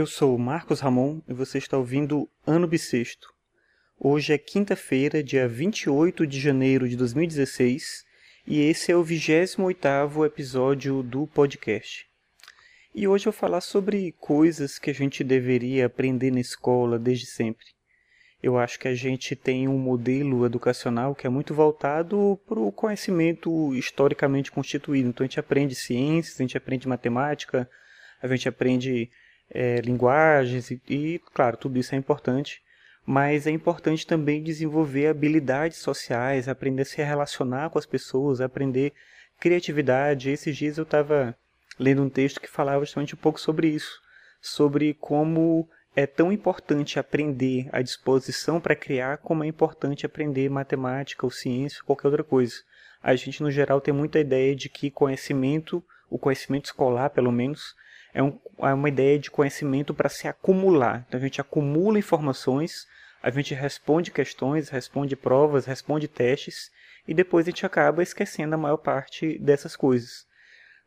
Eu sou Marcos Ramon e você está ouvindo Ano Bissexto. Hoje é quinta-feira, dia 28 de janeiro de 2016, e esse é o 28º episódio do podcast. E hoje eu vou falar sobre coisas que a gente deveria aprender na escola desde sempre. Eu acho que a gente tem um modelo educacional que é muito voltado para o conhecimento historicamente constituído. Então a gente aprende ciências, a gente aprende matemática, a gente aprende linguagens e, claro, tudo isso é importante. Mas é importante também desenvolver habilidades sociais, aprender a se relacionar com as pessoas, aprender criatividade. Esses dias eu estava lendo um texto que falava justamente um pouco sobre isso, sobre como é tão importante aprender a disposição para criar como é importante aprender matemática ou ciência ou qualquer outra coisa. A gente, no geral, tem muita ideia de que conhecimento, o conhecimento escolar, pelo menos, é uma ideia de conhecimento para se acumular. Então, a gente acumula informações, a gente responde questões, responde provas, responde testes, e depois a gente acaba esquecendo a maior parte dessas coisas.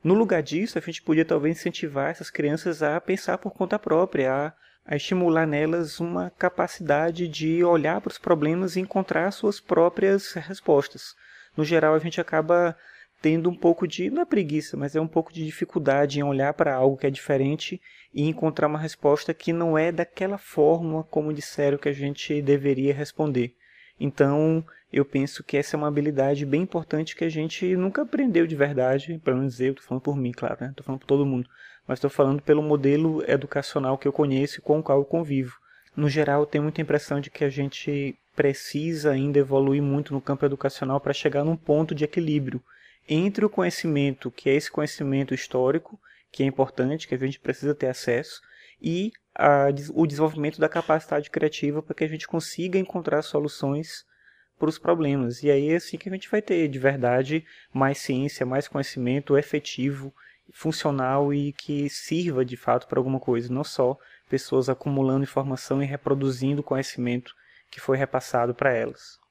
No lugar disso, a gente podia talvez incentivar essas crianças a pensar por conta própria, a estimular nelas uma capacidade de olhar para os problemas e encontrar suas próprias respostas. No geral, a gente acaba tendo um pouco de, não é preguiça, mas é um pouco de dificuldade em olhar para algo que é diferente e encontrar uma resposta que não é daquela forma como disseram que a gente deveria responder. Então, eu penso que essa é uma habilidade bem importante que a gente nunca aprendeu de verdade, para não dizer, eu estou falando por mim, claro, né? Estou falando por todo mundo, mas estou falando pelo modelo educacional que eu conheço e com o qual eu convivo. No geral, eu tenho muita impressão de que a gente precisa ainda evoluir muito no campo educacional para chegar num ponto de equilíbrio entre o conhecimento, que é esse conhecimento histórico, que é importante, que a gente precisa ter acesso, e o desenvolvimento da capacidade criativa para que a gente consiga encontrar soluções para os problemas. E aí é assim que a gente vai ter, de verdade, mais ciência, mais conhecimento efetivo, funcional e que sirva, de fato, para alguma coisa. Não só pessoas acumulando informação e reproduzindo conhecimento que foi repassado para elas.